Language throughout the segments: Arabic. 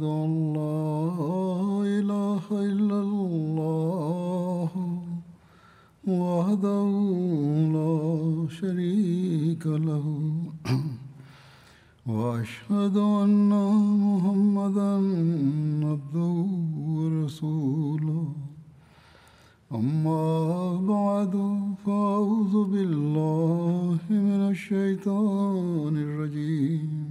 أشهد أن لا إله إلا الله وحده لا شريك له وأشهد أن محمدًا عبده ورسوله أما بعد فأعوذ بالله من الشيطان الرجيم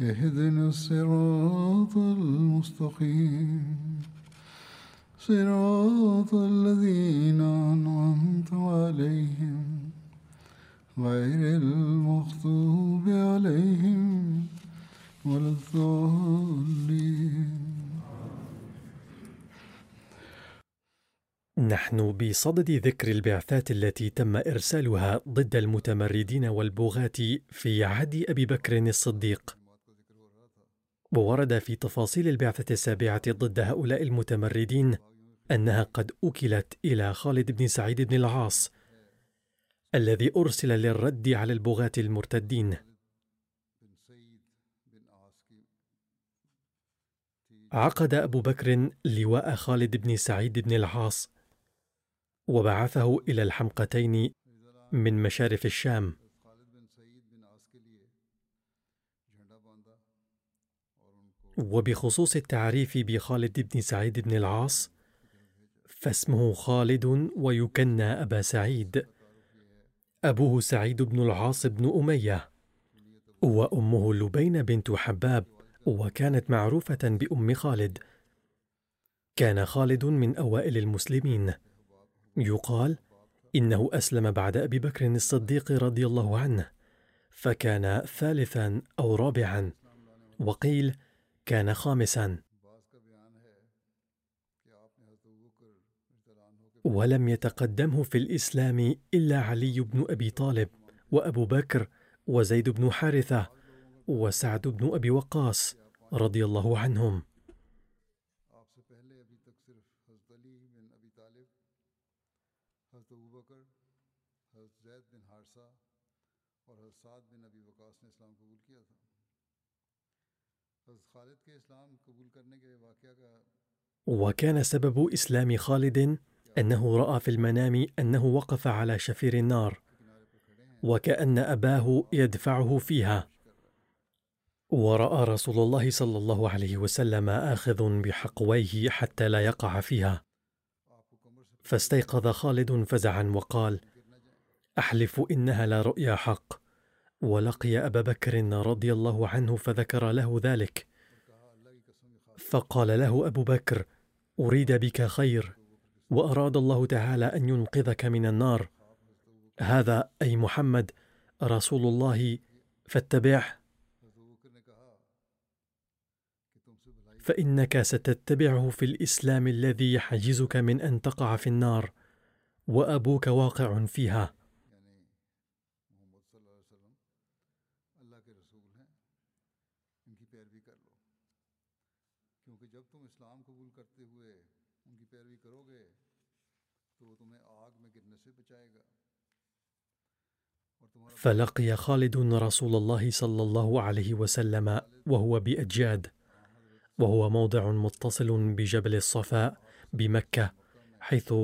اهدنا الصراط المستقيم صراط الذين أنعمت عليهم غير المغضوب عليهم ولا الضالين. نحن بصدد ذكر البعثات التي تم إرسالها ضد المتمردين والبغاة في عهد أبي بكر الصديق، وورد في تفاصيل البعثة السابعة ضد هؤلاء المتمردين أنها قد أُكلت إلى خالد بن سعيد بن العاص الذي أرسل للرد على البغاة المرتدين. عقد أبو بكر لواء خالد بن سعيد بن العاص وبعثه إلى الحمقتين من مشارف الشام، وبخصوص التعريف بخالد بن سعيد بن العاص فاسمه خالد ويكنى أبا سعيد، أبوه سعيد بن العاص بن أمية وأمه لبين بنت حباب، وكانت معروفة بأم خالد. كان خالد من أوائل المسلمين، يقال إنه أسلم بعد أبي بكر الصديق رضي الله عنه، فكان ثالثا أو رابعا، وقيل كان خامسا، ولم يتقدمه في الإسلام إلا علي بن أبي طالب وأبو بكر وزيد بن حارثة وسعد بن أبي وقاص رضي الله عنهم. وكان سبب إسلام خالد أنه رأى في المنام أنه وقف على شفير النار وكأن أباه يدفعه فيها، ورأى رسول الله صلى الله عليه وسلم آخذ بحقويه حتى لا يقع فيها، فاستيقظ خالد فزعا وقال: أحلف إنها لا رؤيا حق. ولقي أبا بكر رضي الله عنه فذكر له ذلك، فقال له أبو بكر: أريد بك خير، وأراد الله تعالى أن ينقذك من النار، هذا أي محمد رسول الله فاتبعه، فإنك ستتبعه في الإسلام الذي يحجزك من أن تقع في النار، وأبوك واقع فيها. فلقي خالد رسول الله صلى الله عليه وسلم وهو بأجاد، وهو موضع متصل بجبل الصفاء بمكة، حيث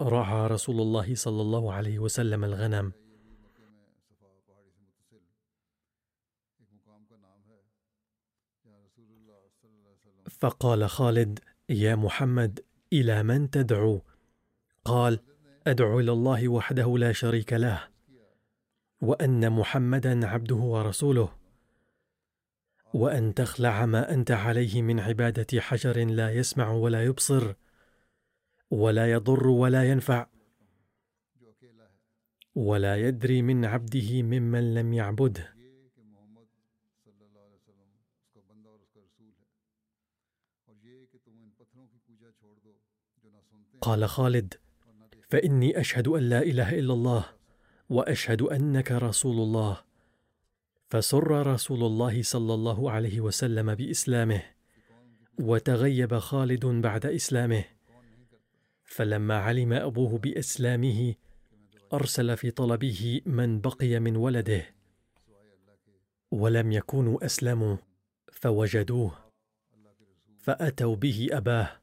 رعى رسول الله صلى الله عليه وسلم الغنم. فقال خالد: يا محمد، إلى من تدعو؟ قال: أدعو إلى الله وحده لا شريك له، وأن محمدًا عبده ورسوله، وأن تخلع ما أنت عليه من عبادة حجر لا يسمع ولا يبصر ولا يضر ولا ينفع ولا يدري من عبده ممن لم يعبده. قال خالد: فإني أشهد أن لا إله إلا الله وأشهد أنك رسول الله. فسر رسول الله صلى الله عليه وسلم بإسلامه، وتغيب خالد بعد إسلامه، فلما علم أبوه بإسلامه أرسل في طلبه من بقي من ولده، ولم يكونوا أسلموا فوجدوه، فأتوا به أباه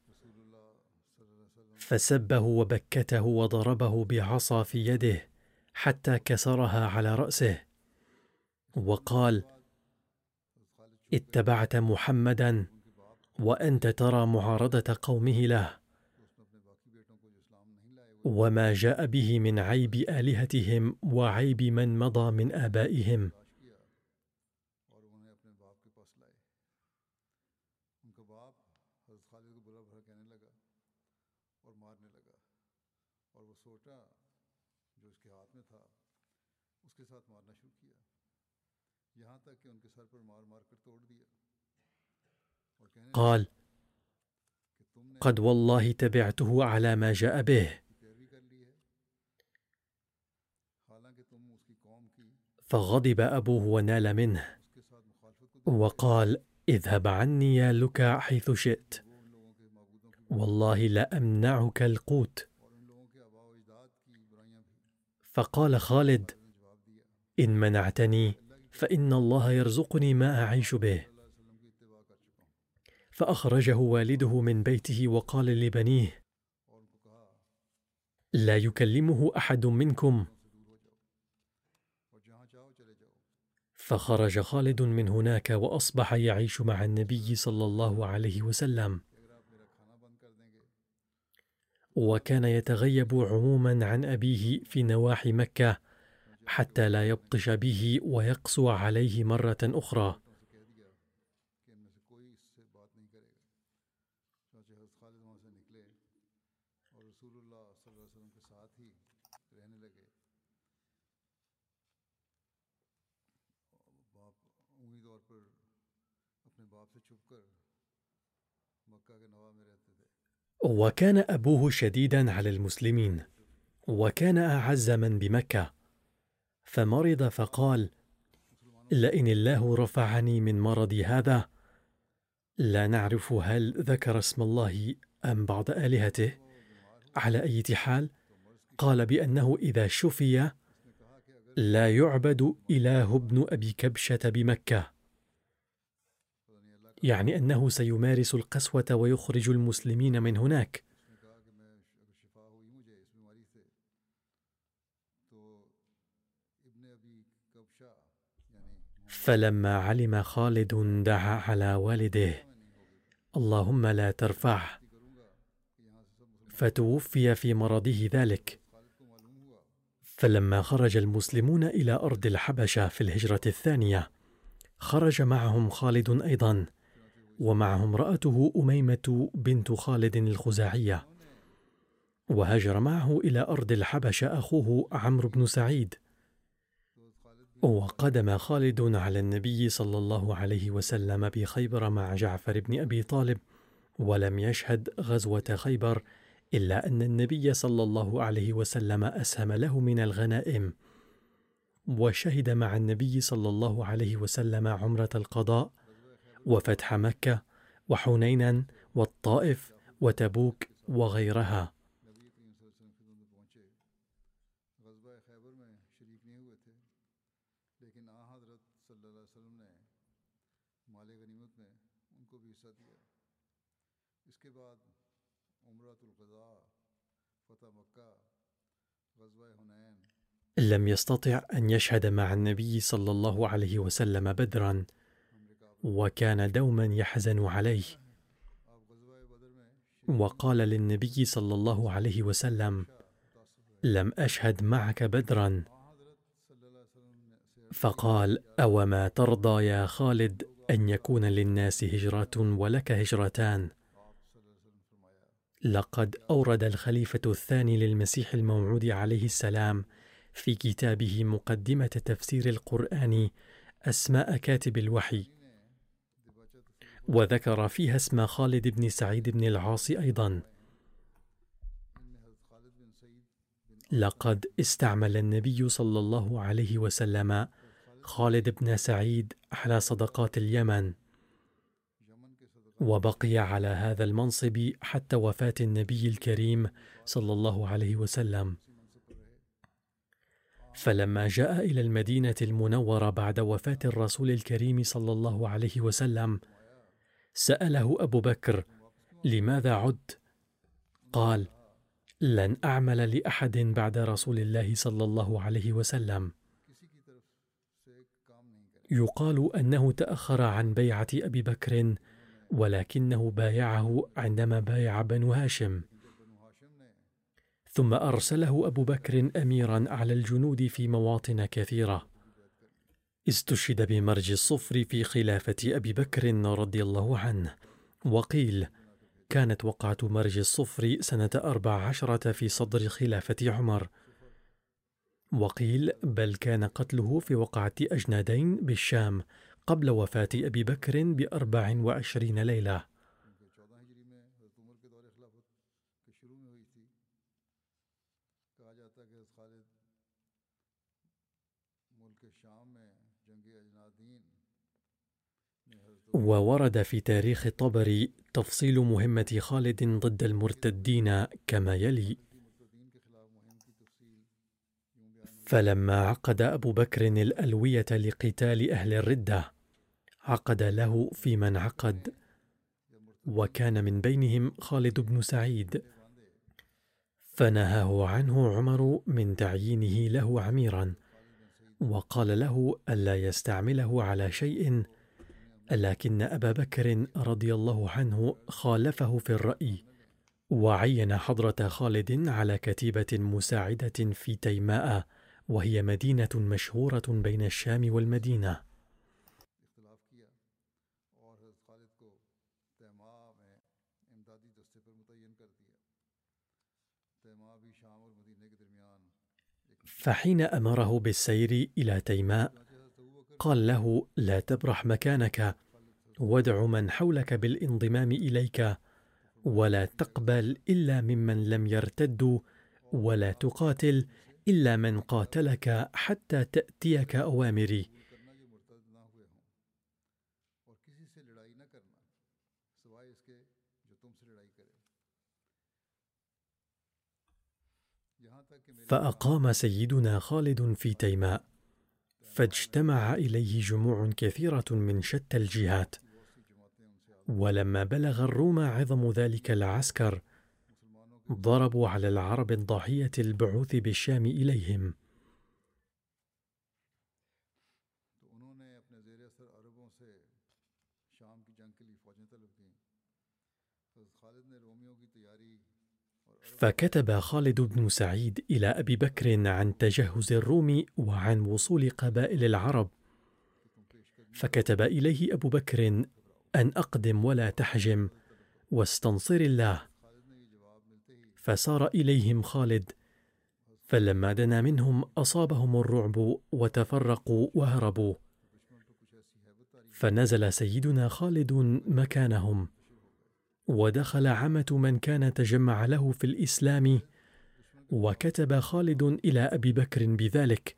فسبه وبكته وضربه بعصا في يده حتى كسرها على رأسه، وقال: اتبعت محمدا وأنت ترى معارضة قومه له وما جاء به من عيب آلهتهم وعيب من مضى من آبائهم. قال: قد والله تبعته على ما جاء به، فغضب أبوه ونال منه وقال: اذهب عني يا لكع حيث شئت، والله لا أمنعك القوت. فقال خالد: إن منعتني فإن الله يرزقني ما أعيش به. فأخرجه والده من بيته وقال لبنيه: لا يكلمه أحد منكم. فخرج خالد من هناك وأصبح يعيش مع النبي صلى الله عليه وسلم، وكان يتغيب عموما عن أبيه في نواحي مكة حتى لا يبطش به ويقسو عليه مرة أخرى. وكان أبوه شديدا على المسلمين، وكان أعز من بمكة، فمرض فقال: لئن الله رفعني من مرضي هذا، لا نعرف هل ذكر اسم الله أم بعض آلهته، على أي حال قال بأنه إذا شفي لا يعبد إله ابن أبي كبشة بمكة، يعني أنه سيمارس القسوة ويخرج المسلمين من هناك. فلما علم خالد دعا على والده: اللهم لا ترفع، فتوفي في مرضه ذلك. فلما خرج المسلمون إلى أرض الحبشة في الهجرة الثانية، خرج معهم خالد أيضا، ومعه امرأته أميمة بنت خالد الخزاعية، وهاجر معه إلى أرض الحبشة أخوه عمرو بن سعيد. وقدم خالد على النبي صلى الله عليه وسلم بخيبر مع جعفر بن أبي طالب، ولم يشهد غزوة خيبر إلا أن النبي صلى الله عليه وسلم أسهم له من الغنائم، وشهد مع النبي صلى الله عليه وسلم عمرة القضاء وفتح مكة وحنينا والطائف وتبوك وغيرها. لم يستطع أن يشهد مع النبي صلى الله عليه وسلم بدرا، وكان دوما يحزن عليه، وقال للنبي صلى الله عليه وسلم: لم أشهد معك بدرا. فقال: أوما ترضى يا خالد أن يكون للناس هجرة ولك هجرتان؟ لقد أورد الخليفة الثاني للمسيح الموعود عليه السلام في كتابه مقدمة تفسير القرآن أسماء كاتب الوحي، وذكر فيها اسم خالد بن سعيد بن العاص أيضا. لقد استعمل النبي صلى الله عليه وسلم خالد بن سعيد على صدقات اليمن، وبقي على هذا المنصب حتى وفاة النبي الكريم صلى الله عليه وسلم. فلما جاء إلى المدينة المنورة بعد وفاة الرسول الكريم صلى الله عليه وسلم، سأله أبو بكر: لماذا عدت؟ قال: لن أعمل لأحد بعد رسول الله صلى الله عليه وسلم. يقال أنه تأخر عن بيعة أبي بكر، ولكنه بايعه عندما بايع بنو هاشم، ثم أرسله أبو بكر أميرا على الجنود في مواطن كثيرة. استشهد بمرج الصفر في خلافة أبي بكر رضي الله عنه، وقيل كانت وقعة مرج الصفر سنة 14 في صدر خلافة عمر، وقيل بل كان قتله في وقعة أجندين بالشام قبل وفاة أبي بكر ب24 ليلة. وورد في تاريخ الطبري تفصيل مهمة خالد ضد المرتدين كما يلي: فلما عقد أبو بكر الألوية لقتال أهل الردة عقد له في من عقد، وكان من بينهم خالد بن سعيد، فنهاه عنه عمر من تعيينه له عميرا، وقال له ألا يستعمله على شيء، لكن أبا بكر رضي الله عنه خالفه في الرأي، وعين حضرة خالد على كتيبة مساعدة في تيماء، وهي مدينة مشهورة بين الشام والمدينة. فحين أمره بالسير إلى تيماء قال له: لا تبرح مكانك، وادع من حولك بالانضمام إليك، ولا تقبل إلا ممن لم يرتدوا، ولا تقاتل إلا من قاتلك حتى تأتيك أوامري. فأقام سيدنا خالد في تيماء، فاجتمع إليه جموع كثيرة من شتى الجهات، ولما بلغ الروم عظم ذلك العسكر ضربوا على العرب الضاحية البعوث بالشام إليهم. فكتب خالد بن سعيد إلى أبي بكر عن تجهز الروم وعن وصول قبائل العرب، فكتب إليه أبو بكر أن أقدم ولا تحجم واستنصر الله، فسار إليهم خالد، فلما دنا منهم أصابهم الرعب وتفرقوا وهربوا، فنزل سيدنا خالد مكانهم، ودخل عمة من كان تجمع له في الإسلام، وكتب خالد إلى أبي بكر بذلك،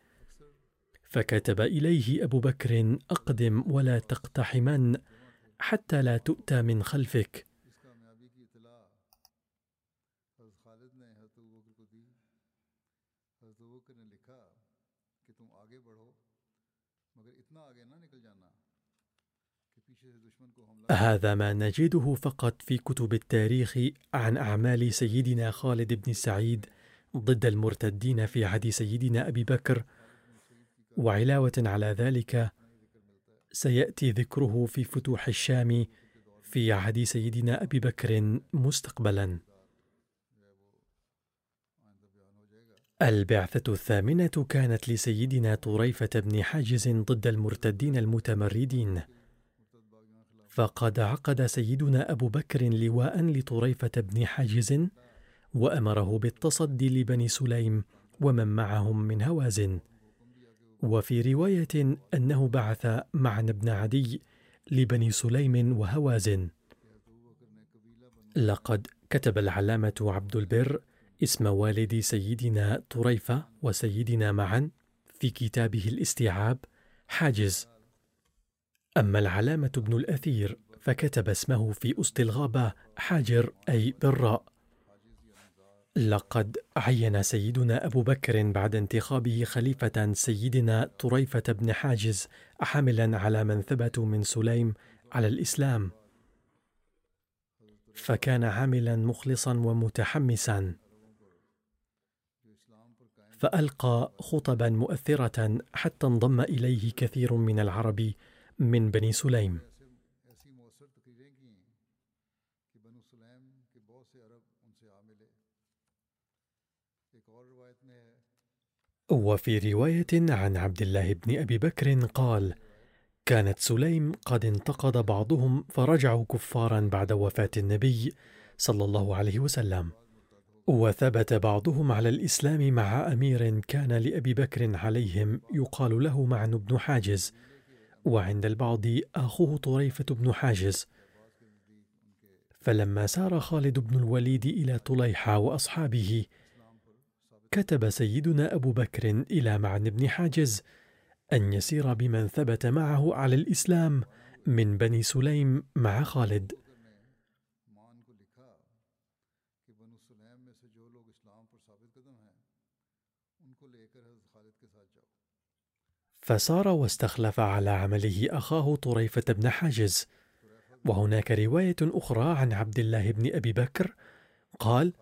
فكتب إليه أبو بكر: أقدم ولا تقتحمن حتى لا تؤتى من خلفك. هذا ما نجده فقط في كتب التاريخ عن أعمال سيدنا خالد بن سعيد ضد المرتدين في عهد سيدنا أبي بكر، وعلاوة على ذلك سيأتي ذكره في فتوح الشام في عهد سيدنا أبي بكر مستقبلا. البعثة 8 كانت لسيدنا طريفة بن حاجز ضد المرتدين المتمردين، فقد عقد سيدنا أبو بكر لواء لطريفة بن حاجز وأمره بالتصدي لبني سليم ومن معهم من هوازن، وفي رواية أنه بعث معن بن عدي لبني سليم وهوازن. لقد كتب العلامة عبد البر اسم والد سيدنا طريفة وسيدنا معن في كتابه الاستيعاب حاجز. أما العلامة بن الأثير فكتب اسمه في أسد الغابة حاجر أي براء. لقد عين سيدنا أبو بكر بعد انتخابه خليفة سيدنا طريفة بن حاجز حاملا على منثبة من سليم على الإسلام، فكان عاملا مخلصا ومتحمسا، فألقى خطبا مؤثرة حتى انضم إليه كثير من العرب من بني سليم. وفي رواية عن عبد الله بن أبي بكر قال: كانت سليم قد انتقد بعضهم فرجعوا كفارا بعد وفاة النبي صلى الله عليه وسلم، وثبت بعضهم على الإسلام مع أمير كان لأبي بكر عليهم يقال له معن بن حاجز، وعند البعض أخوه طريفة بن حاجز. فلما سار خالد بن الوليد إلى طليحة وأصحابه كتب سيدنا أبو بكر إلى معن بن حاجز أن يسير بمن ثبت معه على الإسلام من بني سليم مع خالد. فسار واستخلف على عمله أخاه طريفة بن حاجز. وهناك رواية أخرى عن عبد الله بن أبي بكر قال: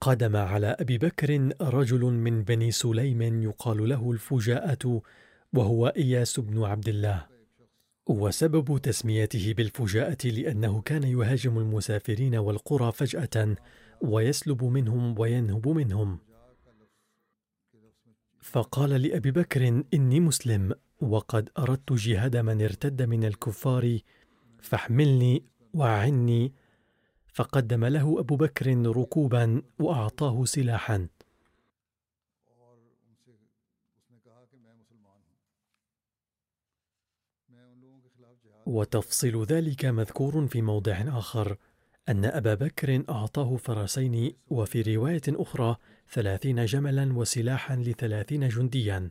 قدم على أبي بكر رجل من بني سليم يقال له الفجاءة، وهو إياس بن عبد الله. وسبب تسميته بالفجاءة لأنه كان يهاجم المسافرين والقرى فجأة ويسلب منهم وينهب منهم، فقال لأبي بكر: إني مسلم وقد أردت جهاد من ارتد من الكفار فاحملني وأعني. فقدم له أبو بكر ركوبا وأعطاه سلاحا. وتفصيل ذلك مذكور في موضع آخر، أن أبا بكر أعطاه فرسين، وفي رواية أخرى 30 جملا وسلاحا ل30 جنديا،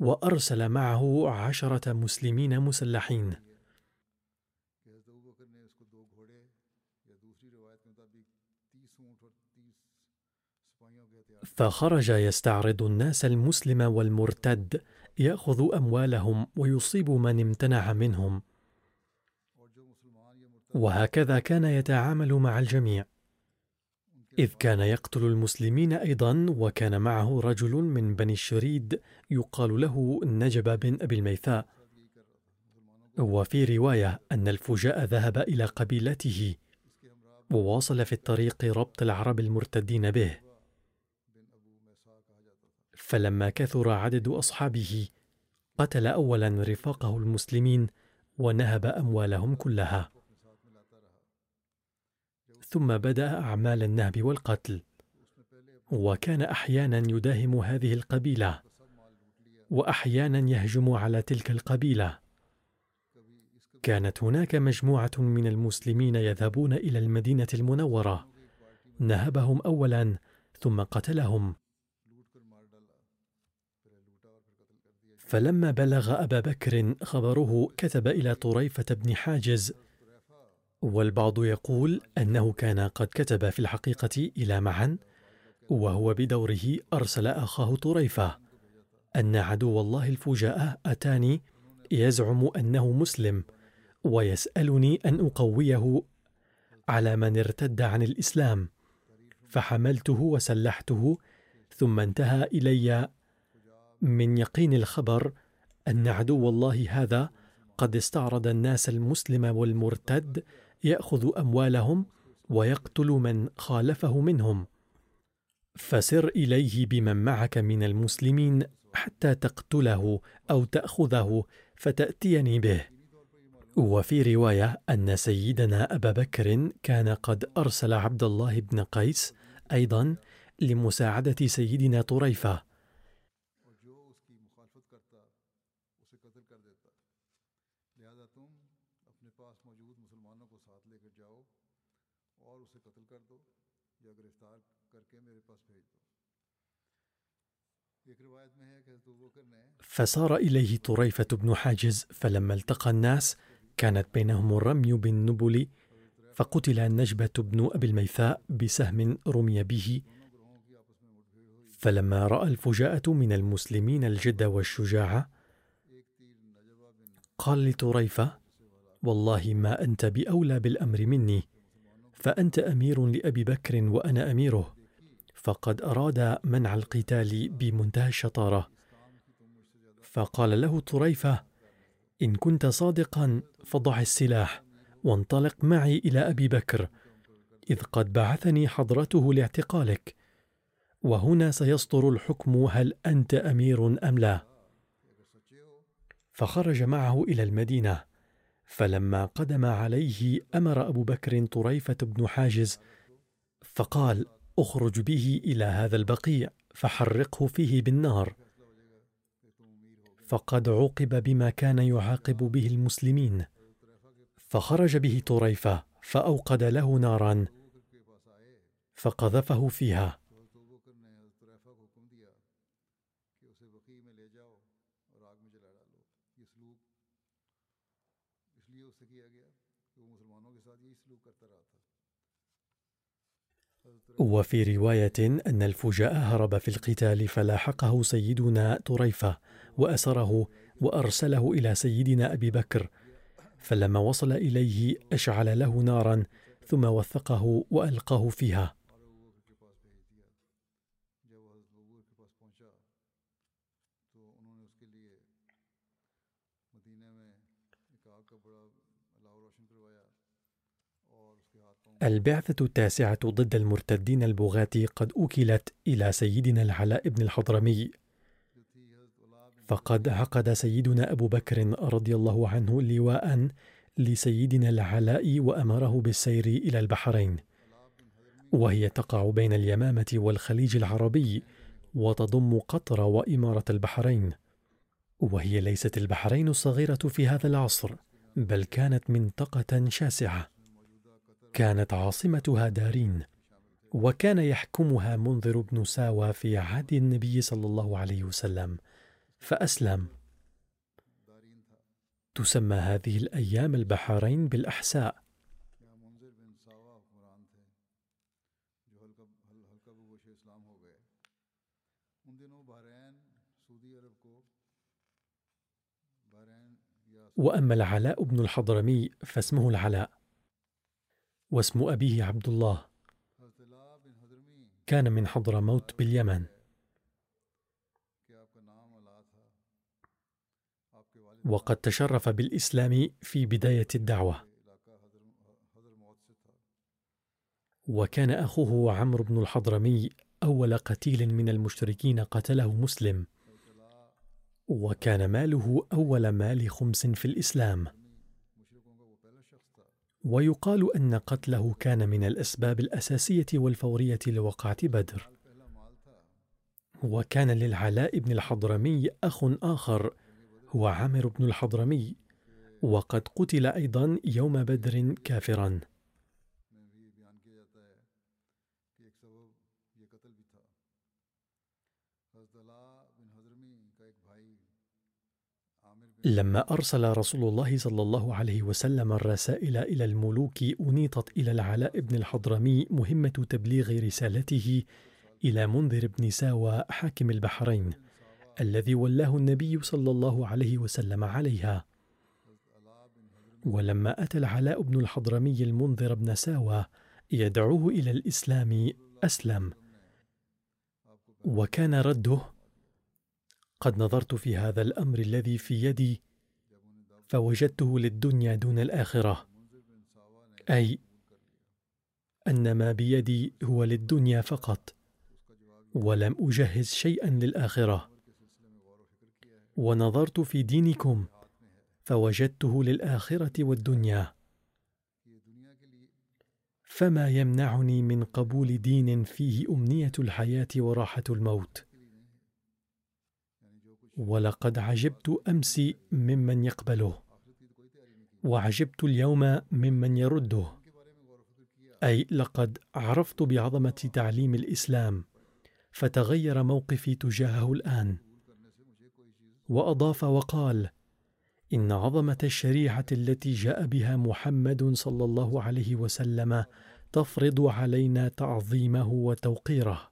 وأرسل معه 10 مسلمين مسلحين. فخرج يستعرض الناس المسلم والمرتد، يأخذ أموالهم ويصيب من امتنع منهم، وهكذا كان يتعامل مع الجميع، إذ كان يقتل المسلمين أيضا. وكان معه رجل من بني الشريد يقال له النجب بن أبي الميثاء. وفي رواية أن الفجاء ذهب إلى قبيلته وواصل في الطريق ربط العرب المرتدين به، فلما كثر عدد أصحابه قتل أولا رفاقه المسلمين ونهب أموالهم كلها، ثم بدأ أعمال النهب والقتل. وكان أحيانا يداهم هذه القبيلة وأحيانا يهجم على تلك القبيلة. كانت هناك مجموعة من المسلمين يذهبون إلى المدينة المنورة، نهبهم أولا ثم قتلهم. فلما بلغ أبا بكر خبره كتب إلى طريفة بن حاجز، والبعض يقول أنه كان قد كتب في الحقيقة إلى معن، وهو بدوره أرسل أخاه طريفة، أن عدو الله الفجاءة أتاني يزعم أنه مسلم ويسألني أن أقويه على من ارتد عن الإسلام، فحملته وسلحته، ثم انتهى إلي من يقين الخبر أن عدو الله هذا قد استعرض الناس المسلم والمرتد يأخذ أموالهم ويقتل من خالفه منهم، فسر إليه بمن معك من المسلمين حتى تقتله أو تأخذه فتأتيني به. وفي رواية أن سيدنا أبا بكر كان قد أرسل عبد الله بن قيس أيضا لمساعدة سيدنا طريفة، فسار إليه طريفة بن حاجز، فلما التقى الناس كانت بينهم الرمي بالنبل، فقتل النجب بن أبي الميثاء بسهم رمي به. فلما رأى الفجاءة من المسلمين الجد والشجاعة قال لطريفة: والله ما أنت بأولى بالأمر مني، فأنت أمير لأبي بكر وأنا أميره، فقد أراد منع القتال بمنتهى الشطارة. فقال له طريفة: إن كنت صادقا فضع السلاح وانطلق معي إلى أبي بكر، إذ قد بعثني حضرته لاعتقالك، وهنا سيصدر الحكم هل أنت أمير أم لا. فخرج معه إلى المدينة، فلما قدم عليه أمر أبو بكر طريفة بن حاجز فقال: اخرج به إلى هذا البقيع فحرقه فيه بالنار، فقد عوقب بما كان يعاقب به المسلمين. فخرج به طريفة فأوقد له نارا فقذفه فيها. وفي رواية أن الفجاء هرب في القتال، فلاحقه سيدنا طريفة وأسره وأرسله إلى سيدنا أبي بكر، فلما وصل إليه أشعل له نارا ثم وثقه وألقاه فيها. البعثة التاسعة ضد المرتدين البغاة قد أوكلت إلى سيدنا العلاء بن الحضرمي، فقد عقد سيدنا أبو بكر رضي الله عنه لواء لسيدنا العلاء وأمره بالسير إلى البحرين، وهي تقع بين اليمامة والخليج العربي، وتضم قطر وإمارة البحرين، وهي ليست البحرين الصغيرة في هذا العصر، بل كانت منطقة شاسعة. كانت عاصمتها دارين، وكان يحكمها منذر بن ساوى في عهد النبي صلى الله عليه وسلم، فأسلم. تسمى هذه الأيام البحرين بالأحساء. وأما العلاء بن الحضرمي فاسمه العلاء، واسم أبيه عبد الله، كان من حضرموت باليمن، وقد تشرف بالإسلام في بداية الدعوة، وكان أخوه عمر بن الحضرمي أول قتيل من المشركين قتله مسلم، وكان ماله أول مال خمس في الإسلام. ويقال أن قتله كان من الأسباب الأساسية والفورية لوقعة بدر. وكان للعلاء بن الحضرمي أخ آخر هو عامر بن الحضرمي، وقد قتل أيضا يوم بدر كافرا. لما أرسل رسول الله صلى الله عليه وسلم الرسائل إلى الملوك، أنيطت إلى العلاء بن الحضرمي مهمة تبليغ رسالته إلى منذر بن ساوى حاكم البحرين، الذي ولاه النبي صلى الله عليه وسلم عليها. ولما أتى العلاء بن الحضرمي المنذر بن ساوى يدعوه إلى الإسلام أسلم، وكان رده: قد نظرت في هذا الأمر الذي في يدي فوجدته للدنيا دون الآخرة، أي أن ما بيدي هو للدنيا فقط، ولم أجهز شيئا للآخرة، ونظرت في دينكم فوجدته للآخرة والدنيا، فما يمنعني من قبول دين فيه أمنية الحياة وراحة الموت. ولقد عجبت أمس ممن يقبله، وعجبت اليوم ممن يرده، أي لقد عرفت بعظمة تعليم الإسلام، فتغير موقفي تجاهه الآن. وأضاف وقال: إن عظمة الشريعة التي جاء بها محمد صلى الله عليه وسلم تفرض علينا تعظيمه وتوقيره.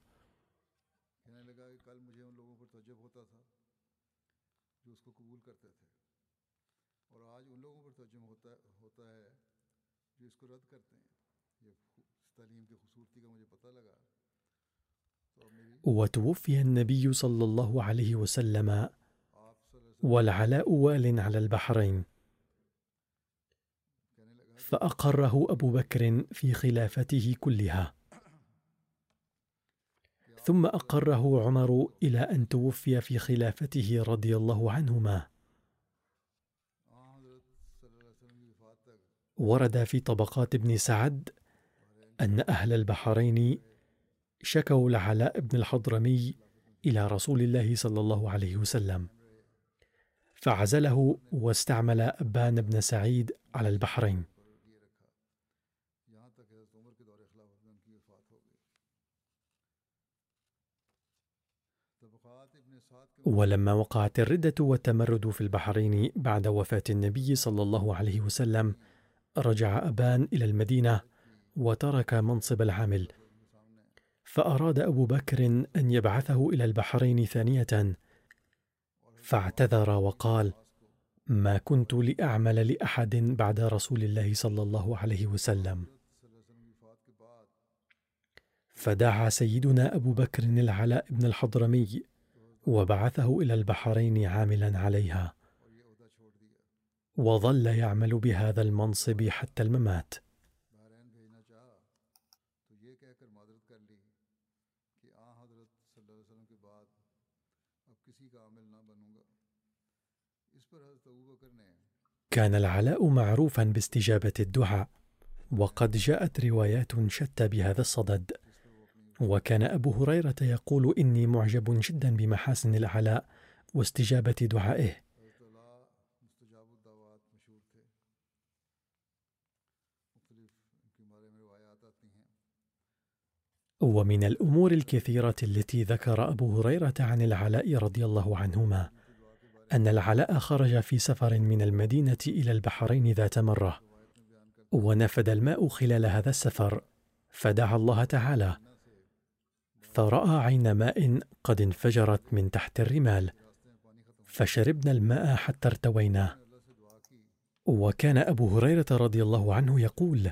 وتوفي النبي صلى الله عليه وسلم والعلاء وال على البحرين، فأقره أبو بكر في خلافته كلها، ثم أقره عمر إلى أن توفي في خلافته رضي الله عنهما. ورد في طبقات ابن سعد أن أهل البحرين شكوا العلاء بن الحضرمي إلى رسول الله صلى الله عليه وسلم، فعزله واستعمل أبان بن سعيد على البحرين. ولما وقعت الردة والتمرد في البحرين بعد وفاة النبي صلى الله عليه وسلم، رجع أبان إلى المدينة وترك منصب العامل، فأراد أبو بكر أن يبعثه إلى البحرين ثانية، فاعتذر وقال: ما كنت لأعمل لأحد بعد رسول الله صلى الله عليه وسلم. فدعا سيدنا أبو بكر العلاء بن الحضرمي وبعثه إلى البحرين عاملا عليها، وظل يعمل بهذا المنصب حتى الممات. كان العلاء معروفا باستجابة الدعاء، وقد جاءت روايات شتى بهذا الصدد. وكان أبو هريرة يقول: إني معجب جدا بمحاسن العلاء واستجابة دعائه. ومن الأمور الكثيرة التي ذكر أبو هريرة عن العلاء رضي الله عنهما أن العلاء خرج في سفر من المدينة إلى البحرين ذات مرة، ونفد الماء خلال هذا السفر، فدعا الله تعالى، فرأى عين ماء قد انفجرت من تحت الرمال، فشربنا الماء حتى ارتوينا. وكان أبو هريرة رضي الله عنه يقول: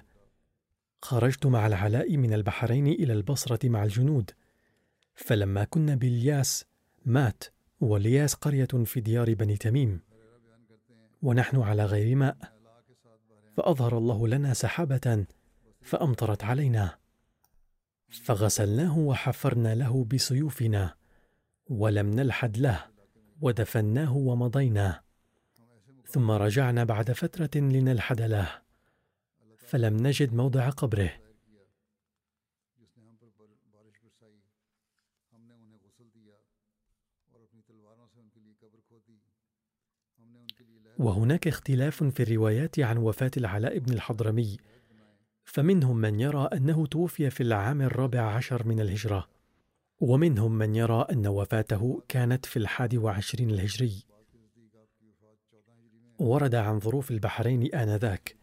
خرجت مع العلاء من البحرين إلى البصرة مع الجنود، فلما كنا بالياس مات، والياس قرية في ديار بني تميم، ونحن على غير ماء، فأظهر الله لنا سحابة فأمطرت علينا، فغسلناه وحفرنا له بسيوفنا ولم نلحد له، ودفناه ومضينا، ثم رجعنا بعد فترة لنلحد له، فلم نجد موضع قبره. وهناك اختلاف في الروايات عن وفاة العلاء بن الحضرمي، فمنهم من يرى أنه توفي في العام 14 من الهجرة، ومنهم من يرى أن وفاته كانت في 21 الهجري. ورد عن ظروف البحرين آنذاك.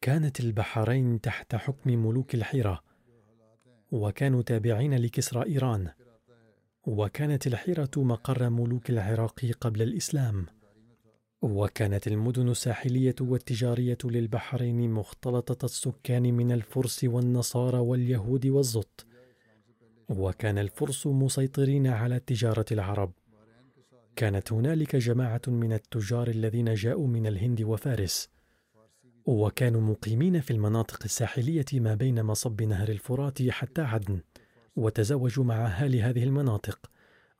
كانت البحرين تحت حكم ملوك الحيرة، وكانوا تابعين لكسرى إيران، وكانت الحيرة مقر ملوك العراق قبل الإسلام، وكانت المدن الساحلية والتجارية للبحرين مختلطة السكان من الفرس والنصارى واليهود والزط، وكان الفرس مسيطرين على تجارة العرب. كانت هنالك جماعة من التجار الذين جاءوا من الهند وفارس، وكانوا مقيمين في المناطق الساحلية ما بين مصب نهر الفرات حتى عدن، وتزوجوا مع أهالي هذه المناطق،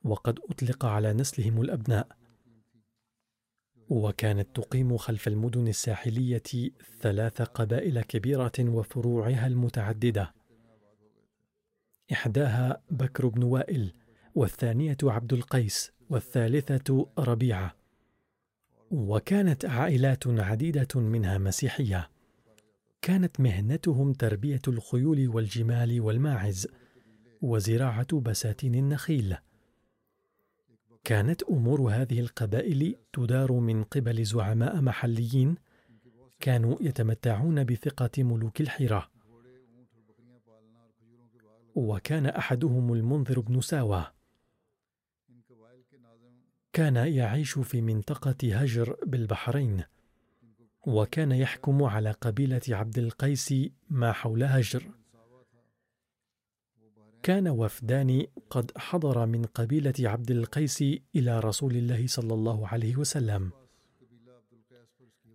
وقد أطلق على نسلهم الأبناء. وكانت تقيم خلف المدن الساحلية 3 قبائل كبيرة وفروعها المتعددة، إحداها بكر بن وائل، والثانية عبد القيس، والثالثة ربيعة. وكانت عائلات عديدة منها مسيحية. كانت مهنتهم تربية الخيول والجمال والماعز وزراعة بساتين النخيل. كانت أمور هذه القبائل تدار من قبل زعماء محليين كانوا يتمتعون بثقة ملوك الحيرة. وكان أحدهم المنذر بن ساوى، كان يعيش في منطقة هجر بالبحرين، وكان يحكم على قبيلة عبد القيس ما حول هجر. كان وفدان قد حضر من قبيلة عبد القيس إلى رسول الله صلى الله عليه وسلم،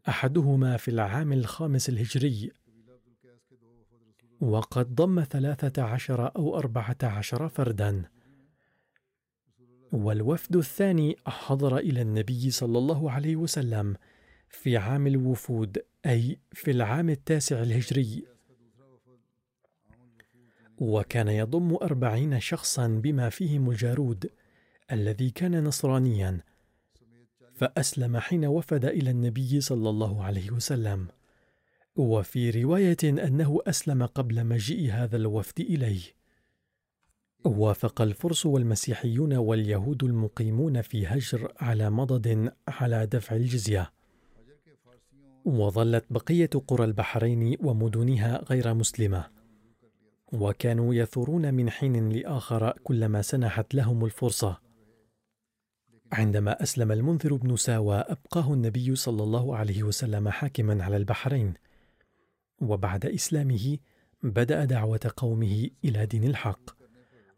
أحدهما في العام الخامس الهجري، وقد ضم 13 أو 14 فرداً، والوفد الثاني حضر إلى النبي صلى الله عليه وسلم في عام الوفود، أي في العام 9 الهجري، وكان يضم 40 شخصاً بما فيهم الجارود الذي كان نصرانياً، فأسلم حين وفد إلى النبي صلى الله عليه وسلم، وفي رواية أنه أسلم قبل مجيء هذا الوفد إليه. وافق الفرس والمسيحيون واليهود المقيمون في هجر على مضض على دفع الجزية، وظلت بقية قرى البحرين ومدنها غير مسلمة، وكانوا يثورون من حين لآخر كلما سنحت لهم الفرصة. عندما أسلم المنذر بن ساوى أبقاه النبي صلى الله عليه وسلم حاكما على البحرين، وبعد إسلامه بدأ دعوة قومه إلى دين الحق.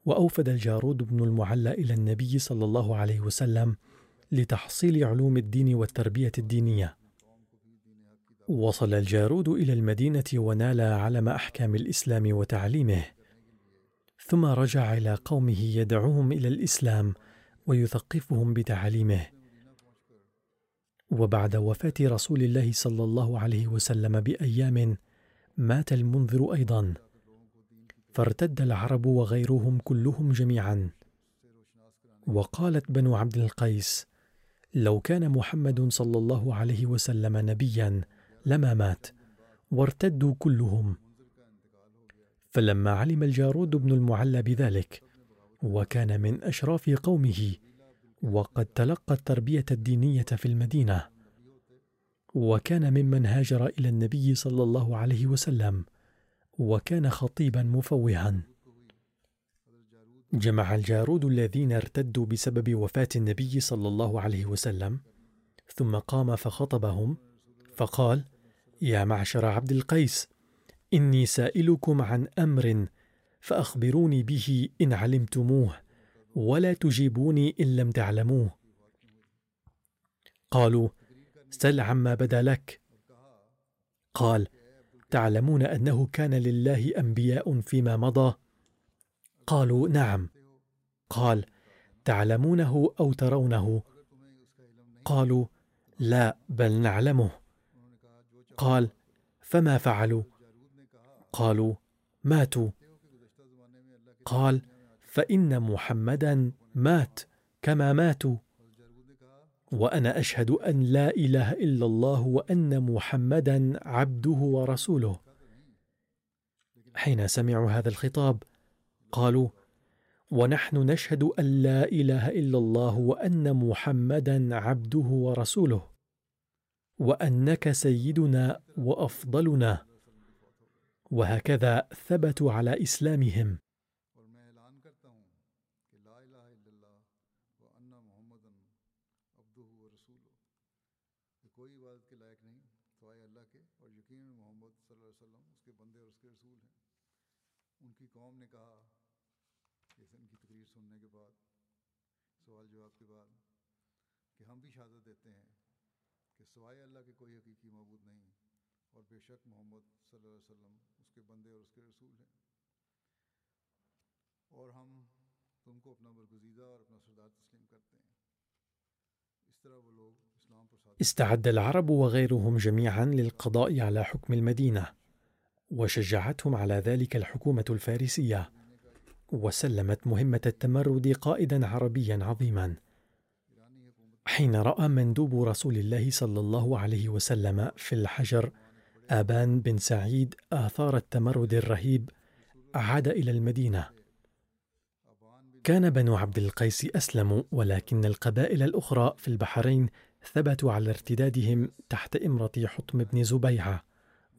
وأوفد الجارود بن المعلى إلى النبي صلى الله عليه وسلم لتحصيل علوم الدين والتربية الدينية. وصل الجارود إلى المدينة ونال علم أحكام الإسلام وتعليمه، ثم رجع إلى قومه يدعوهم إلى الإسلام ويثقفهم بتعاليمه. وبعد وفاة رسول الله صلى الله عليه وسلم بأيام مات المنذر أيضاً، فارتد العرب وغيرهم كلهم جميعاً. وقالت بنو عبد القيس: لو كان محمد صلى الله عليه وسلم نبياً لما مات، وارتدوا كلهم. فلما علم الجارود بن المعلى بذلك، وكان من أشراف قومه، وقد تلقى التربية الدينية في المدينة، وكان ممن هاجر إلى النبي صلى الله عليه وسلم، وكان خطيبا مفوها. جمع الجارود الذين ارتدوا بسبب وفاة النبي صلى الله عليه وسلم، ثم قام فخطبهم فقال: يا معشر عبد القيس، إني سائلكم عن أمر فأخبروني به إن علمتموه، ولا تجيبوني إن لم تعلموه. قالوا: سل عما بدا لك. قال: تعلمون أنه كان لله أنبياء فيما مضى؟ قالوا: نعم. قال: تعلمونه أو ترونه؟ قالوا: لا بل نعلمه. قال: فما فعلوا؟ قالوا: ماتوا. قال: فإن محمدا مات كما ماتوا، وأنا أشهد أن لا إله إلا الله وأن محمدا عبده ورسوله. حين سمعوا هذا الخطاب قالوا: ونحن نشهد أن لا إله إلا الله وأن محمدا عبده ورسوله، وأنك سيدنا وأفضلنا. وهكذا ثبتوا على إسلامهم. استعد العرب وغيرهم جميعا للقضاء على حكم المدينة، وشجعتهم على ذلك الحكومة الفارسية، وسلمت مهمة التمرد قائدا عربيا عظيما. حين رأى مندوب رسول الله صلى الله عليه وسلم في الحجر آبان بن سعيد آثار التمرد الرهيب عاد إلى المدينة. كان بنو عبد القيس أسلموا، ولكن القبائل الأخرى في البحرين ثبتوا على ارتدادهم تحت إمرة حطم بن زبيعة،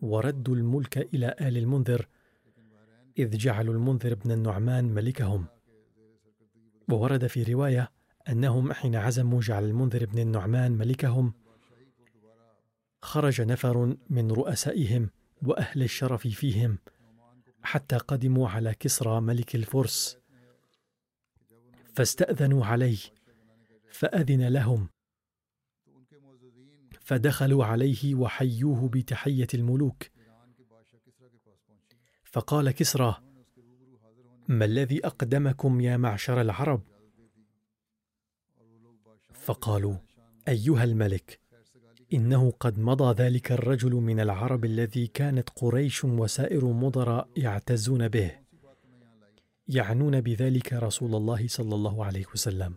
وردوا الملك إلى آل المنذر، إذ جعلوا المنذر بن النعمان ملكهم. وورد في رواية أنهم حين عزموا جعل المنذر بن النعمان ملكهم، خرج نفر من رؤسائهم وأهل الشرف فيهم حتى قدموا على كسرى ملك الفرس، فاستأذنوا عليه فأذن لهم، فدخلوا عليه وحيوه بتحية الملوك. فقال كسرى: ما الذي أقدمكم يا معشر العرب؟ فقالوا: أيها الملك، إنه قد مضى ذلك الرجل من العرب الذي كانت قريش وسائر مضر يعتزون به، يعنون بذلك رسول الله صلى الله عليه وسلم،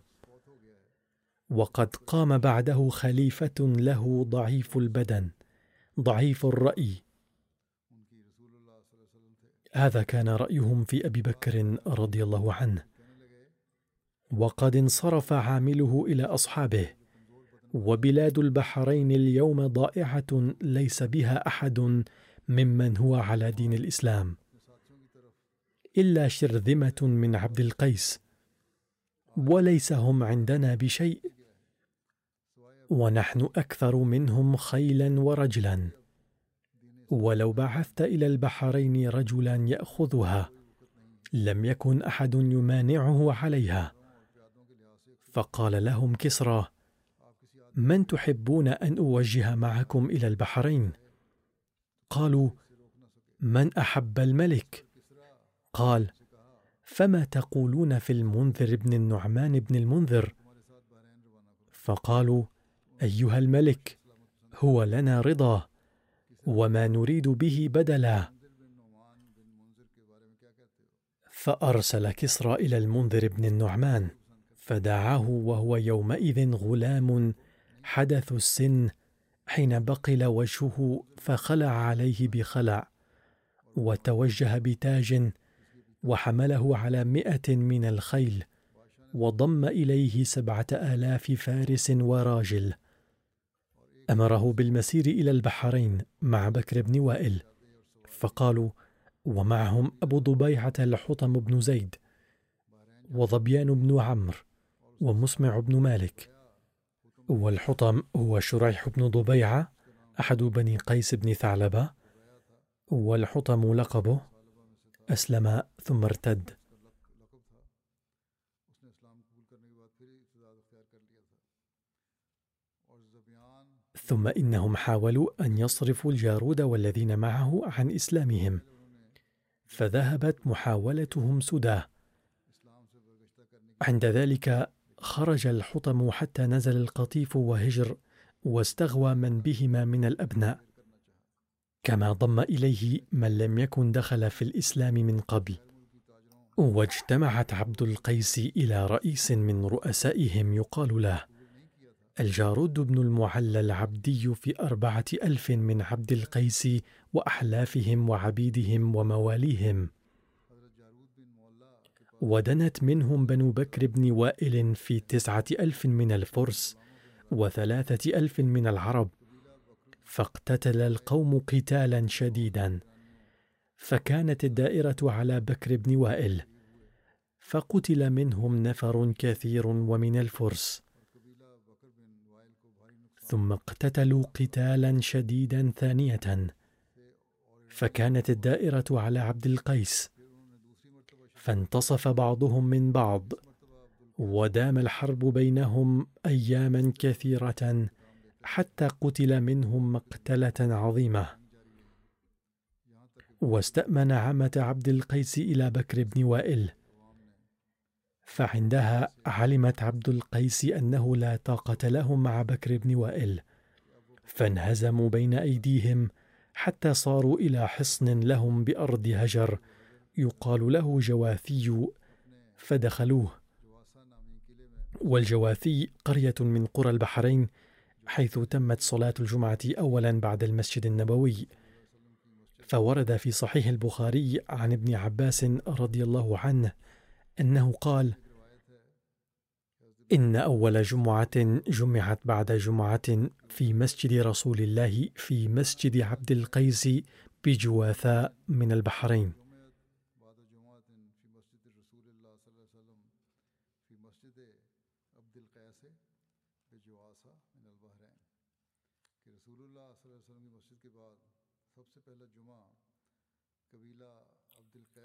وقد قام بعده خليفة له ضعيف البدن ضعيف الرأي. هذا كان رأيهم في أبي بكر رضي الله عنه، وقد انصرف عامله إلى أصحابه، وبلاد البحرين اليوم ضائعة ليس بها أحد ممن هو على دين الإسلام إلا شرذمة من عبد القيس، وليس هم عندنا بشيء، ونحن أكثر منهم خيلا ورجلا، ولو بعثت إلى البحرين رجلا يأخذها لم يكن أحد يمانعه عليها. فقال لهم كسرى: من تحبون أن أوجه معكم إلى البحرين؟ قالوا: من أحب الملك. قال: فما تقولون في المنذر بن النعمان بن المنذر؟ فقالوا: أيها الملك، هو لنا رضا وما نريد به بدلا. فأرسل كسرى إلى المنذر بن النعمان، فدعاه وهو يومئذ غلام حدث السن، حين بقل وجهه فخلع عليه بخلع، وتوجه بتاج، وحمله على 100 من الخيل، وضم إليه 7000 فارس وراجل. أمره بالمسير إلى البحرين مع بكر بن وائل، فقالوا: ومعهم أبو ضبيعة الحطم بن زيد، وظبيان بن عمرو، ومسمع بن مالك. والحطم هو شريح بن ضبيعة أحد بني قيس بن ثعلبة، والحطم لقبه. أسلم ثم ارتد. ثم إنهم حاولوا أن يصرفوا الجارود والذين معه عن إسلامهم، فذهبت محاولتهم سدى. عند ذلك خرج الحطم حتى نزل القطيف وهجر، واستغوى من بهما من الأبناء، كما ضم إليه من لم يكن دخل في الإسلام من قبل. واجتمعت عبد القيس إلى رئيس من رؤسائهم يقال له الجارود بن المعلى العبدي في 4000 من عبد القيس وأحلافهم وعبيدهم ومواليهم، ودنت منهم بنو بكر بن وائل في 9000 من الفرس، و3000 من العرب. فاقتتل القوم قتالا شديدا، فكانت الدائرة على بكر بن وائل، فقتل منهم نفر كثير ومن الفرس. ثم اقتتلوا قتالا شديدا ثانية، فكانت الدائرة على عبد القيس، فانتصف بعضهم من بعض، ودام الحرب بينهم أياما كثيرة، حتى قتل منهم مقتلة عظيمة. واستأمن عمة عبد القيس إلى بكر بن وائل، فعندها علمت عبد القيس أنه لا طاقة لهم مع بكر بن وائل، فانهزموا بين أيديهم حتى صاروا إلى حصن لهم بأرض هجر يقال له جواثي، فدخلوه، والجواثي قرية من قرى البحرين حيث تمت صلاة الجمعة أولا بعد المسجد النبوي. فورد في صحيح البخاري عن ابن عباس رضي الله عنه أنه قال: إن أول جمعة جمعت بعد جمعة في مسجد رسول الله في مسجد عبد القيس بجواثى من البحرين.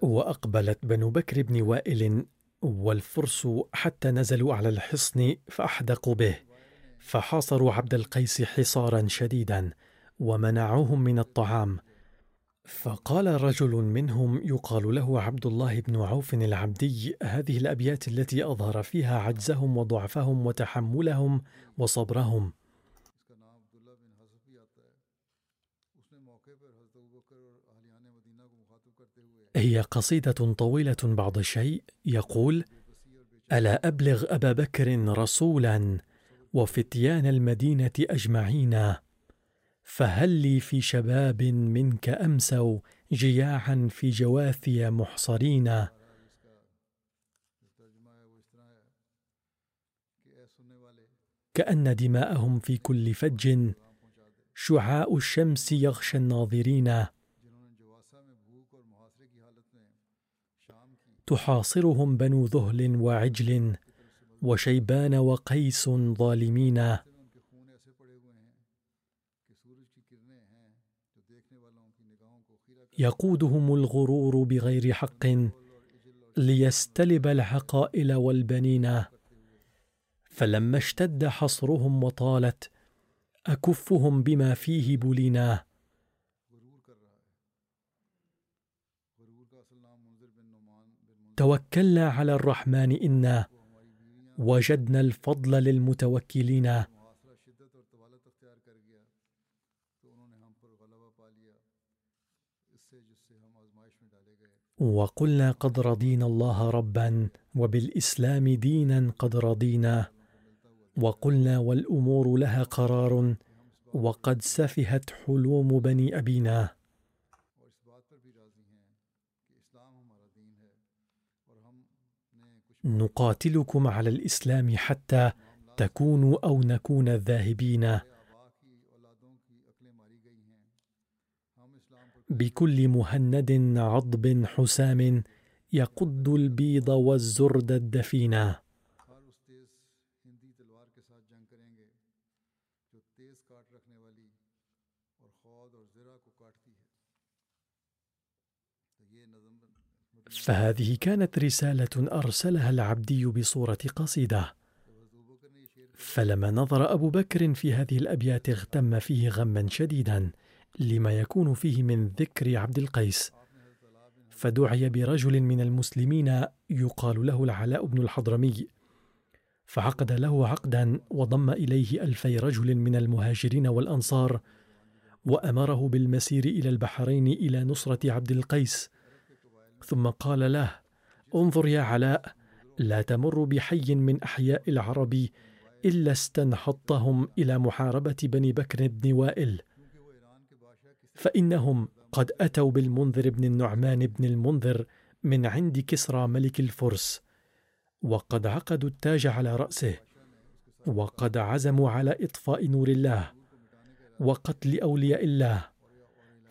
وأقبلت بنو بكر بن وائل والفرس حتى نزلوا على الحصن فأحدقوا به، فحاصروا عبد القيس حصارا شديدا ومنعوهم من الطعام. فقال رجل منهم يقال له عبد الله بن عوف العبدي هذه الأبيات التي أظهر فيها عجزهم وضعفهم وتحملهم وصبرهم: هي قصيدة طويلة بعض الشيء، يقول: ألا أبلغ أبا بكر رسولا وفتيان المدينة أجمعين، فهل لي في شباب منك أمسوا جياعا في جواثي محصرين. كأن دماءهم في كل فج، شعاع الشمس يغشى الناظرين. تحاصرهم بنو ذهل وعجل وشيبان وقيس ظالمين. يقودهم الغرور بغير حق ليستلب العقائل والبنين. فلما اشتد حصرهم وطالت أكفهم بما فيه بلينا. توكلنا على الرحمن إنا وجدنا الفضل للمتوكلين. وقلنا قد رضينا الله ربا وبالإسلام دينا قد رضينا. وقلنا والأمور لها قرار وقد سفهت حلوم بني أبينا. نقاتلكم على الإسلام حتى تكونوا أو نكون الذاهبين. بكل مهند عضب حسام يقض البيض والزرد الدفينا. فهذه كانت رسالة أرسلها العبدي بصورة قصيدة. فلما نظر أبو بكر في هذه الأبيات اغتم فيه غما شديدا لما يكون فيه من ذكر عبد القيس، فدعي برجل من المسلمين يقال له العلاء بن الحضرمي، فعقد له عقدا وضم إليه 2000 رجل من المهاجرين والأنصار، وأمره بالمسير إلى البحرين إلى نصرة عبد القيس. ثم قال له: انظر يا علاء، لا تمر بحي من أحياء العرب إلا استنحطهم إلى محاربة بني بكر بن وائل، فإنهم قد أتوا بالمنذر بن النعمان بن المنذر من عند كسرى ملك الفرس، وقد عقدوا التاج على رأسه، وقد عزموا على إطفاء نور الله وقتل أولياء الله،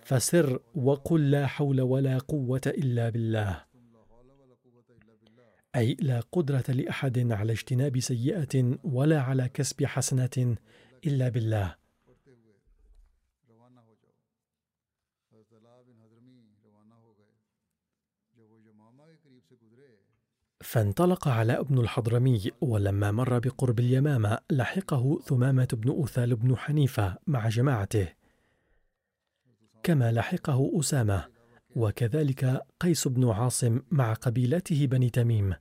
فسر وقل لا حول ولا قوة إلا بالله، أي لا قدرة لأحد على اجتناب سيئة ولا على كسب حسنة إلا بالله. فانطلق علاء بن الحضرمي، ولما مر بقرب اليمامة لحقه ثمامة بن أثال بن حنيفة مع جماعته، كما لحقه أسامة، وكذلك قيس بن عاصم مع قبيلته بني تميم.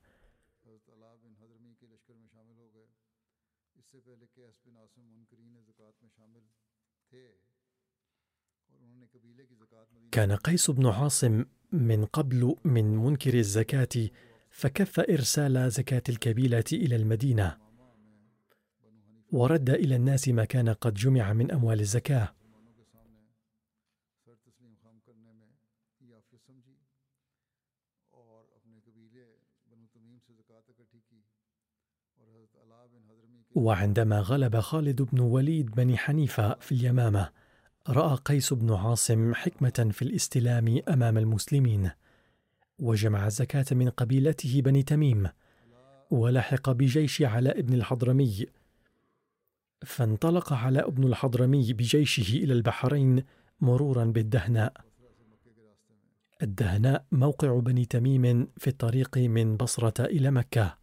كان قيس بن عاصم من قبل من منكر الزكاة، فكف إرسال زكاة الكبيلة إلى المدينة، ورد إلى الناس ما كان قد جمع من أموال الزكاة. وعندما غلب خالد بن وليد بن حنيفة في اليمامة، رأى قيس بن عاصم حكمة في الاستلام أمام المسلمين، وجمع الزكاة من قبيلته بني تميم، ولحق بجيش علاء بن الحضرمي. فانطلق علاء بن الحضرمي بجيشه إلى البحرين مرورا بالدهناء. الدهناء موقع بني تميم في الطريق من بصرة إلى مكة.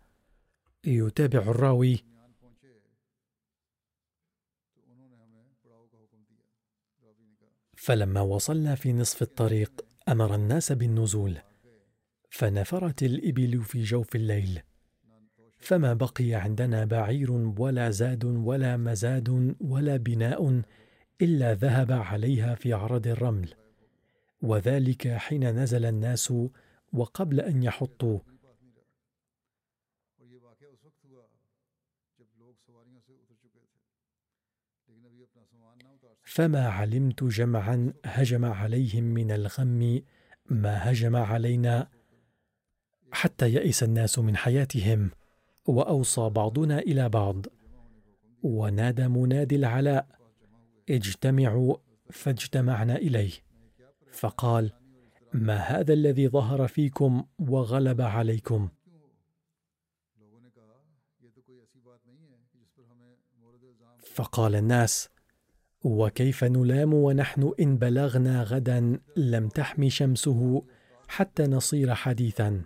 يتابع الراوي: فلما وصلنا في نصف الطريق أمر الناس بالنزول، فنفرت الإبل في جوف الليل، فما بقي عندنا بعير ولا زاد ولا مزاد ولا بناء إلا ذهب عليها في عرض الرمل، وذلك حين نزل الناس وقبل أن يحطوا. فما علمت جمعا هجم عليهم من الغم ما هجم علينا، حتى يئس الناس من حياتهم، وأوصى بعضنا إلى بعض. ونادى منادي العلاء: اجتمعوا، فاجتمعنا إليه، فقال: ما هذا الذي ظهر فيكم وغلب عليكم؟ فقال الناس: وكيف نلام ونحن إن بلغنا غدا لم تحمي شمسه حتى نصير حديثا؟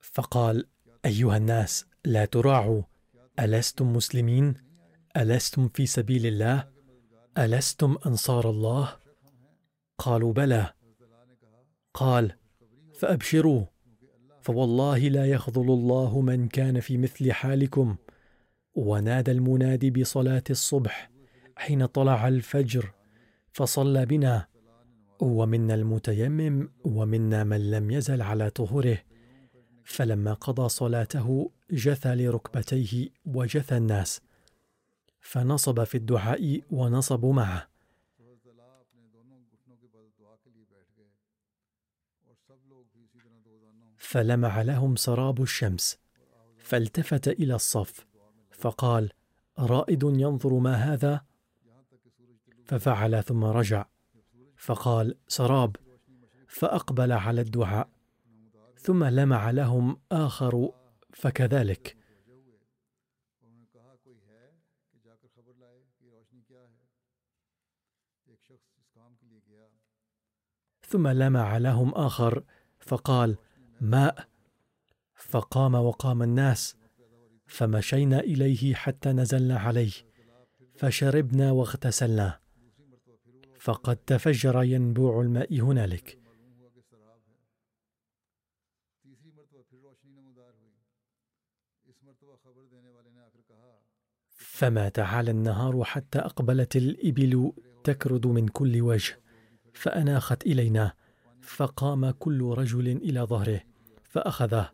فقال: أيها الناس، لا تراعوا، ألستم مسلمين؟ ألستم في سبيل الله؟ ألستم أنصار الله؟ قالوا: بلى. قال: فأبشروا، فوالله لا يخذل الله من كان في مثل حالكم. ونادى المنادي بصلاة الصبح حين طلع الفجر، فصلى بنا، ومنا المتيمم، ومنا من لم يزل على طهوره. فلما قضى صلاته جثى لركبتيه وجثى الناس، فنصب في الدعاء ونصبوا معه. فلمع لهم سراب الشمس، فالتفت إلى الصف، فقال: رائد ينظر ما هذا؟ ففعل ثم رجع، فقال: سراب. فأقبل على الدعاء، ثم لمع لهم آخر، فكذلك. ثم لمع لهم آخر، فقال: ماء. فقام وقام الناس، فمشينا إليه حتى نزلنا عليه، فشربنا واغتسلنا، فقد تفجر ينبوع الماء هنالك. فما تعالى النهار حتى أقبلت الإبل تكرد من كل وجه، فأناخت إلينا، فقام كل رجل إلى ظهره فأخذه.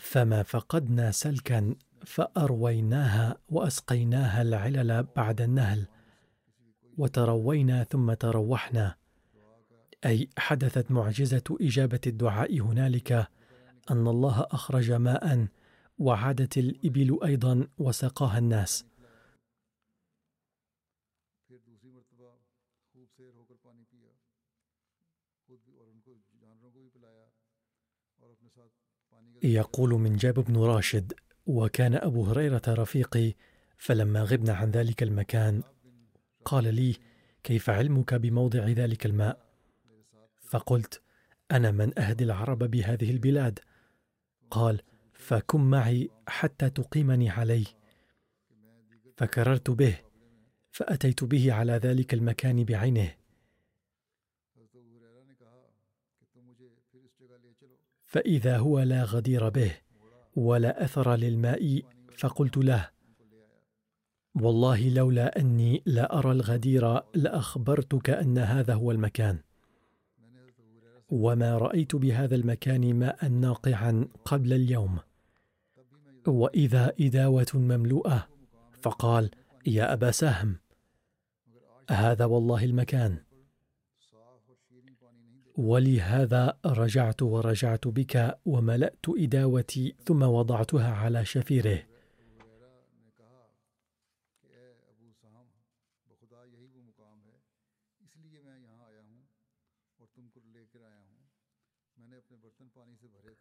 فما فقدنا سلكا، فأرويناها وأسقيناها العلل بعد النهل، وتروينا ثم تروحنا. أي حدثت معجزة إجابة الدعاء هنالك، أن الله أخرج ماء، وعادت الإبل أيضا وسقاها الناس. يقول منجاب بن راشد: وكان أبو هريرة رفيقي، فلما غبنا عن ذلك المكان قال لي: كيف علمك بموضع ذلك الماء؟ فقلت: أنا من أهدي العرب بهذه البلاد. قال: فكن معي حتى تقيمني عليه. فكررت به، فأتيت به على ذلك المكان بعينه، فإذا هو لا غدير به ولا أثر للماء. فقلت له: والله لولا أني لا أرى الغدير لأخبرتك أن هذا هو المكان، وما رأيت بهذا المكان ماء ناقعا قبل اليوم. وإذا إداوة مملوءة. فقال: يا أبا سهم، هذا والله المكان، ولهذا رجعت ورجعت بك وملأت إداوتي ثم وضعتها على شفيره.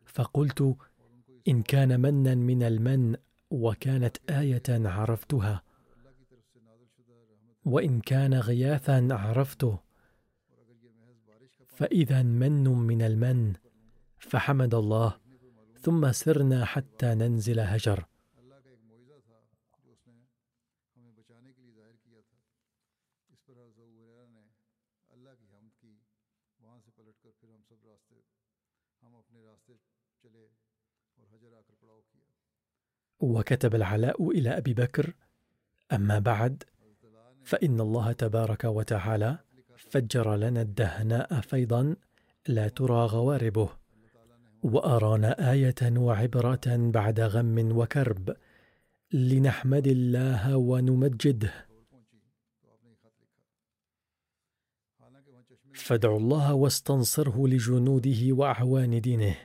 فقلت: إن كان منا من المن وكانت آية عرفتها، وإن كان غياثا عرفته، فإذا من من المن. فحمد الله، ثم سرنا حتى ننزل هجر. وكتب العلاء إلى أبي بكر: أما بعد، فإن الله تبارك وتعالى فجر لنا الدهناء فيضا لا ترى غواربه، وأرانا آية وعبرة بعد غم وكرب، لنحمد الله ونمجده. فادعوا الله واستنصره لجنوده وأعوان دينه.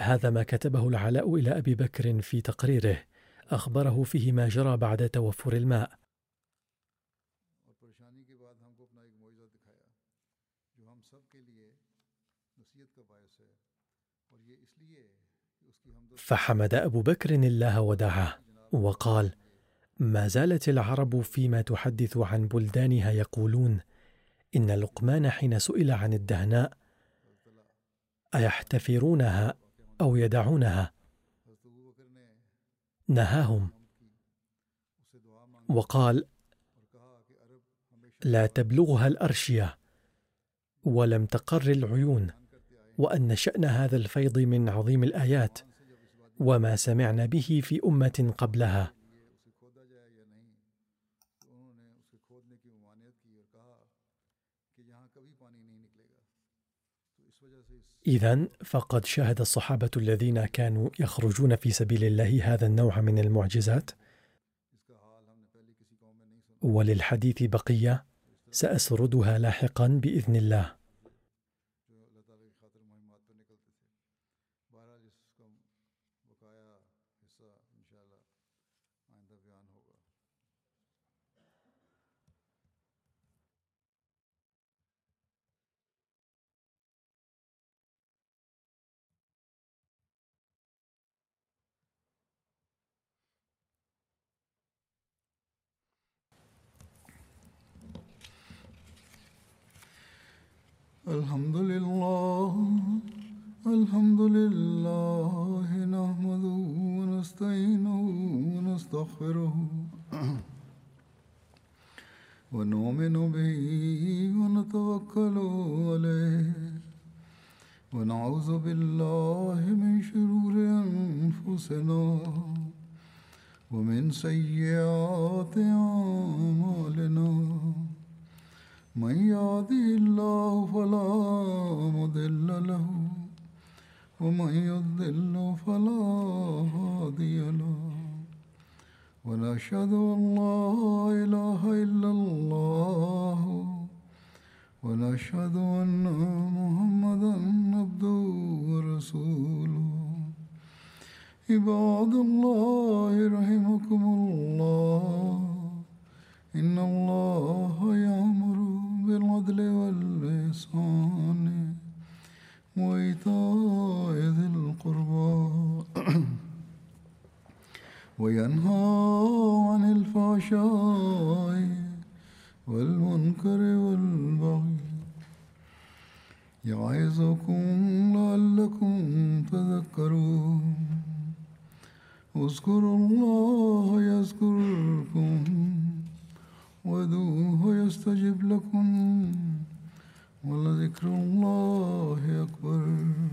هذا ما كتبه العلاء إلى أبي بكر في تقريره، أخبره فيه ما جرى بعد توفر الماء. فحمد أبو بكر الله ودعاه، وقال: ما زالت العرب فيما تحدث عن بلدانها يقولون: إن لقمان حين سئل عن الدهناء أيحتفرونها أو يدعونها، نهاهم وقال: لا تبلغها الأرشية ولم تقر العيون، وأن شأن هذا الفيض من عظيم الآيات، وما سمعنا به في أمة قبلها. إذن فقد شاهد الصحابة الذين كانوا يخرجون في سبيل الله هذا النوع من المعجزات. وللحديث بقية سأسردها لاحقا بإذن الله. الحمد لله نحمده ونستعينه ونستغفره ونؤمن به ونتوكل عليه ونعوذ بالله من شرور أنفسنا ومن سيئات أعمالنا. من يهده الله فلا مضل له ومن يضلل فلا هادي له ونشهد أن لا إله إلا الله ونشهد أن محمدا عبده ورسوله. عباد الله رحمكم الله، إن الله يأمر بالعدل والإحسان وإيتاء ذي القربى وينهى عن الفحشاء والمنكر والبغي يعظكم لعلكم تذكرون. اذكروا الله يذكركم وادعوه يستجب لكم، ولذكر الله أكبر.